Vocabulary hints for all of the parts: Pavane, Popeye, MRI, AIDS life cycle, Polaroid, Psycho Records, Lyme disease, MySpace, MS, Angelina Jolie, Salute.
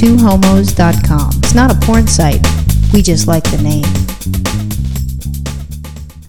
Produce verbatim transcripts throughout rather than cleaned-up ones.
two homos dot com. It's not a porn site. We just like the name.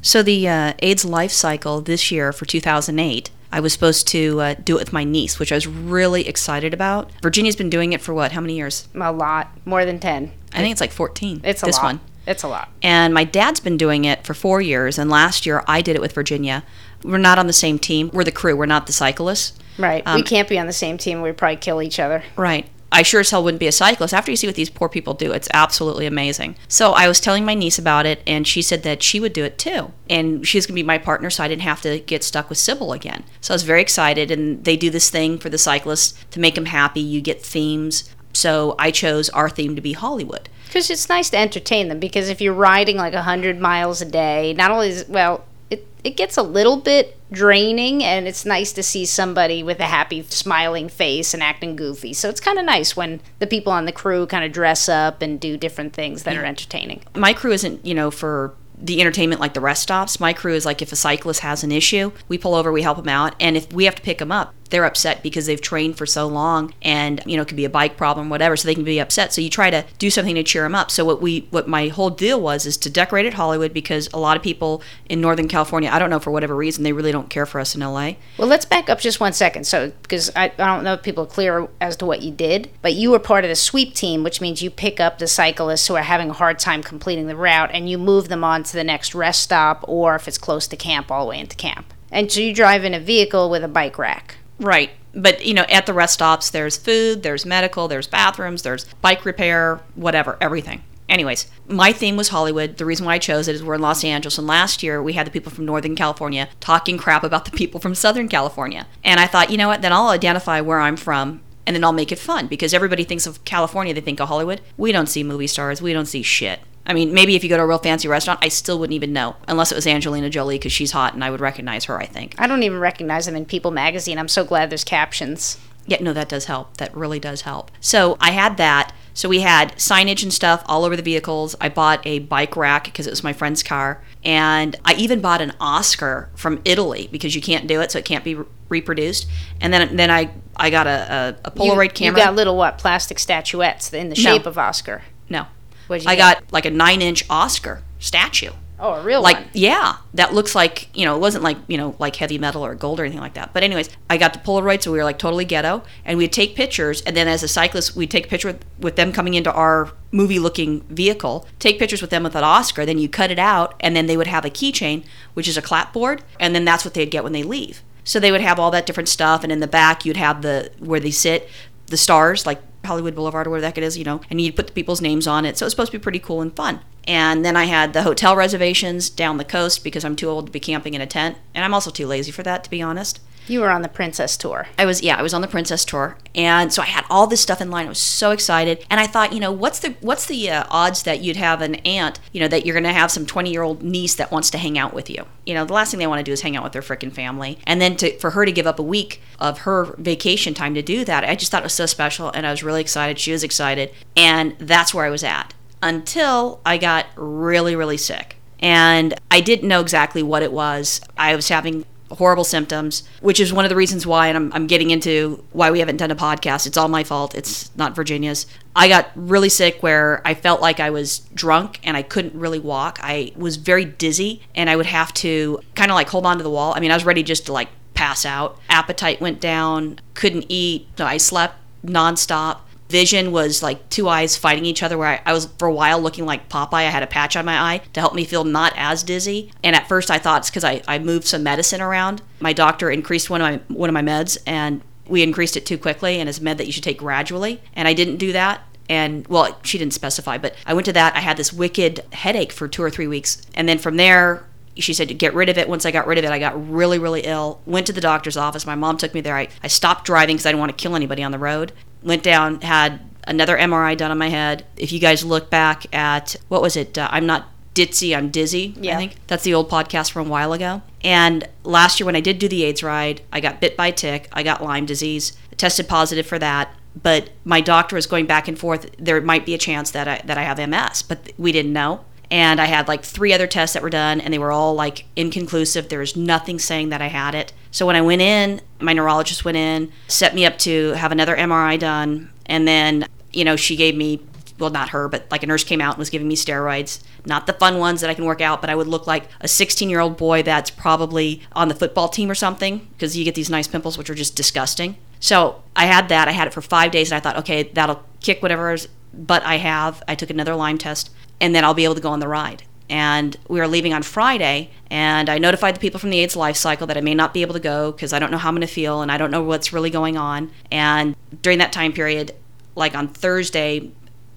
So the uh, AIDS life cycle this year for two thousand eight, I was supposed to uh, do it with my niece, which I was really excited about. Virginia's been doing it for what? How many years? A lot. More than ten. I think it's like fourteen. It's a lot. This one. It's a lot. And my dad's been doing it for four years, and last year I did it with Virginia. We're not on the same team. We're the crew. We're not the cyclists. Right. Um, we can't be on the same team. We'd probably kill each other. Right. I sure as hell wouldn't be a cyclist. After you see what these poor people do, it's absolutely amazing. So I was telling my niece about it, and she said that she would do it too. And she's going to be my partner, so I didn't have to get stuck with Sybil again. So I was very excited, and they do this thing for the cyclists to make them happy. You get themes. So I chose our theme to be Hollywood. Because it's nice to entertain them, because if you're riding like one hundred miles a day, not only is, well, it, it gets a little bit draining, and it's nice to see somebody with a happy, smiling face and acting goofy. So it's kind of nice when the people on the crew kind of dress up and do different things that yeah. are entertaining. My crew isn't, you know, for the entertainment like the rest stops. My crew is like if a cyclist has an issue, we pull over, we help them out, and if we have to pick them up, they're upset because they've trained for so long, and you know, it could be a bike problem, whatever, so they can be upset. So you try to do something to cheer them up. So what we, what my whole deal was, is to decorate at Hollywood, because a lot of people in Northern California, I don't know for whatever reason, they really don't care for us in L A. Well, let's back up just one second, so because I, I don't know if people are clear as to what you did, but you were part of the sweep team, which means you pick up the cyclists who are having a hard time completing the route, and you move them on to the next rest stop, or if it's close to camp, all the way into camp. And so you drive in a vehicle with a bike rack. Right. But, you know, at the rest stops, there's food, there's medical, there's bathrooms, there's bike repair, whatever, everything. Anyways, my theme was Hollywood. The reason why I chose it is we're in Los Angeles, and last year we had the people from Northern California talking crap about the people from Southern California. And I thought, you know what, then I'll identify where I'm from, and then I'll make it fun, because everybody thinks of California, they think of Hollywood. We don't see movie stars. We don't see shit. I mean, maybe if you go to a real fancy restaurant, I still wouldn't even know, unless it was Angelina Jolie, because she's hot and I would recognize her, I think. I don't even recognize them in People magazine. I'm so glad there's captions. Yeah, no, that does help. That really does help. So I had that. So we had signage and stuff all over the vehicles. I bought a bike rack because it was my friend's car. And I even bought an Oscar from Italy, because you can't do it, so it can't be re- reproduced. And then then I, I got a, a, a Polaroid you, camera. You got little, what, plastic statuettes in the shape no. of Oscar? No. I get? got like a nine-inch Oscar statue. Oh, a real like, one? Yeah. That looks like, you know, it wasn't like, you know, like heavy metal or gold or anything like that. But anyways, I got the Polaroid, so we were like totally ghetto. And we'd take pictures, and then as a cyclist, we'd take a picture with, with them coming into our movie-looking vehicle, take pictures with them with an Oscar, then you cut it out, and then they would have a keychain, which is a clapboard, and then that's what they'd get when they leave. So they would have all that different stuff, and in the back, you'd have the, where they sit, the stars, like Hollywood Boulevard or where the heck it is, you know, and you'd put the people's names on it. So it was supposed to be pretty cool and fun. And then I had the hotel reservations down the coast, because I'm too old to be camping in a tent. And I'm also too lazy for that, to be honest. You were on the princess tour. I was, yeah, I was on the princess tour. And so I had all this stuff in line. I was so excited. And I thought, you know, what's the what's the uh, odds that you'd have an aunt, you know, that you're going to have some twenty-year-old niece that wants to hang out with you? You know, the last thing they want to do is hang out with their frickin' family. And then to, for her to give up a week of her vacation time to do that, I just thought it was so special. And I was really excited. She was excited. And that's where I was at, until I got really, really sick. And I didn't know exactly what it was. I was having horrible symptoms, which is one of the reasons why, and I'm, I'm getting into why we haven't done a podcast. It's all my fault. It's not Virginia's. I got really sick where I felt like I was drunk and I couldn't really walk. I was very dizzy, and I would have to kind of like hold on to the wall. I mean, I was ready just to like pass out. Appetite went down, couldn't eat. I slept nonstop. Vision was like two eyes fighting each other, where I, I was for a while looking like Popeye. I had a patch on my eye to help me feel not as dizzy. And at first I thought it's because I, I moved some medicine around. My doctor increased one of my one of my meds, and we increased it too quickly, and it's a med that you should take gradually. And I didn't do that. And, well, she didn't specify, but I went to that. I had this wicked headache for two or three weeks. And then from there, she said to get rid of it. Once I got rid of it, I got really, really ill. Went to the doctor's office. My mom took me there. I, I stopped driving because I didn't want to kill anybody on the road. Went down, had another M R I done on my head. If you guys look back at, what was it? Uh, I'm not ditzy, I'm dizzy, yeah. I think. That's the old podcast from a while ago. And last year when I did do the AIDS ride, I got bit by a tick. I got Lyme disease. I tested positive for that. But my doctor is going back and forth. There might be a chance that I, that I have M S, but we didn't know. And I had like three other tests that were done, and they were all like inconclusive. There was nothing saying that I had it. So when I went in, my neurologist went in, set me up to have another M R I done. And then you know, she gave me, well, not her, but like a nurse came out and was giving me steroids. Not the fun ones that I can work out, but I would look like a sixteen-year-old boy that's probably on the football team or something, because you get these nice pimples, which are just disgusting. So I had that. I had it for five days, and I thought, okay, that'll kick whatever butt I have. I took another Lyme test, and then I'll be able to go on the ride. And we were leaving on Friday, and I notified the people from the AIDS life cycle that I may not be able to go because I don't know how I'm going to feel, and I don't know what's really going on. And during that time period, like on Thursday,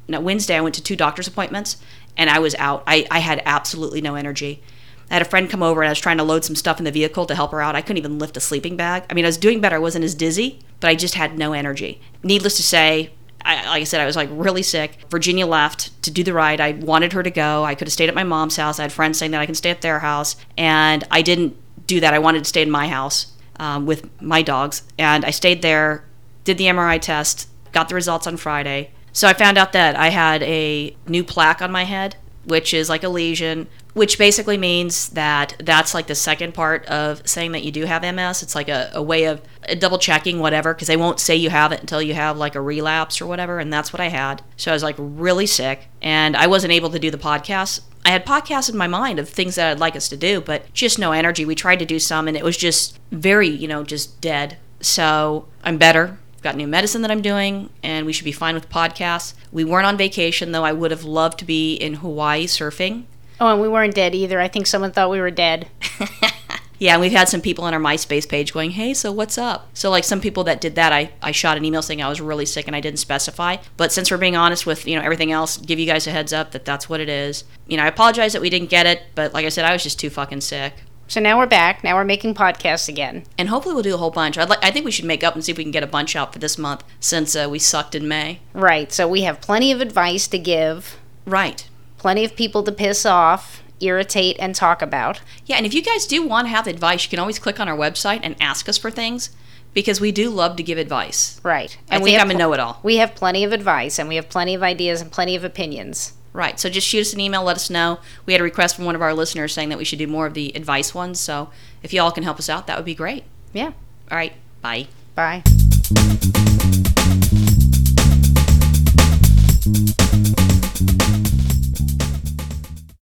no, Wednesday, I went to two doctor's appointments, and I was out. I, I had absolutely no energy. I had a friend come over, and I was trying to load some stuff in the vehicle to help her out. I couldn't even lift a sleeping bag. I mean, I was doing better. I wasn't as dizzy, but I just had no energy. Needless to say, I, like I said, I was like really sick. Virginia left to do the ride. I wanted her to go. I could have stayed at my mom's house. I had friends saying that I can stay at their house, and I didn't do that. I wanted to stay in my house um, with my dogs, and I stayed there, did the M R I test, got the results on Friday. So I found out that I had a new plaque on my head, which is like a lesion, which basically means that that's like the second part of saying that you do have M S. It's like a, a way of double checking whatever, because they won't say you have it until you have like a relapse or whatever. And that's what I had. So I was like really sick, and I wasn't able to do the podcast. I had podcasts in my mind of things that I'd like us to do, but just no energy. We tried to do some, and it was just very, you know, just dead. So I'm better. Got new medicine that I'm doing, and we should be fine with podcasts. We weren't on vacation, though. I would have loved to be in Hawaii surfing. Oh, and we weren't dead either. I think someone thought we were dead. Yeah, and we've had some people on our MySpace page going, hey, so what's up? So like some people that did that, I, I shot an email saying I was really sick and I didn't specify. But since we're being honest with, you know, everything else, give you guys a heads up that that's what it is. You know, I apologize that we didn't get it, but like I said, I was just too fucking sick. So now we're back. Now we're making podcasts again. And hopefully we'll do a whole bunch. I'd like, I think we should make up and see if we can get a bunch out for this month, since uh, we sucked in May. Right. So we have plenty of advice to give. Right. Plenty of people to piss off, irritate, and talk about. Yeah, and if you guys do want to have advice, you can always click on our website and ask us for things, because we do love to give advice. Right. And I think I'm a know-it-all. We have plenty of advice, and we have plenty of ideas and plenty of opinions. Right. So just shoot us an email. Let us know. We had a request from one of our listeners saying that we should do more of the advice ones. So if you all can help us out, that would be great. Yeah. All right. Bye. Bye.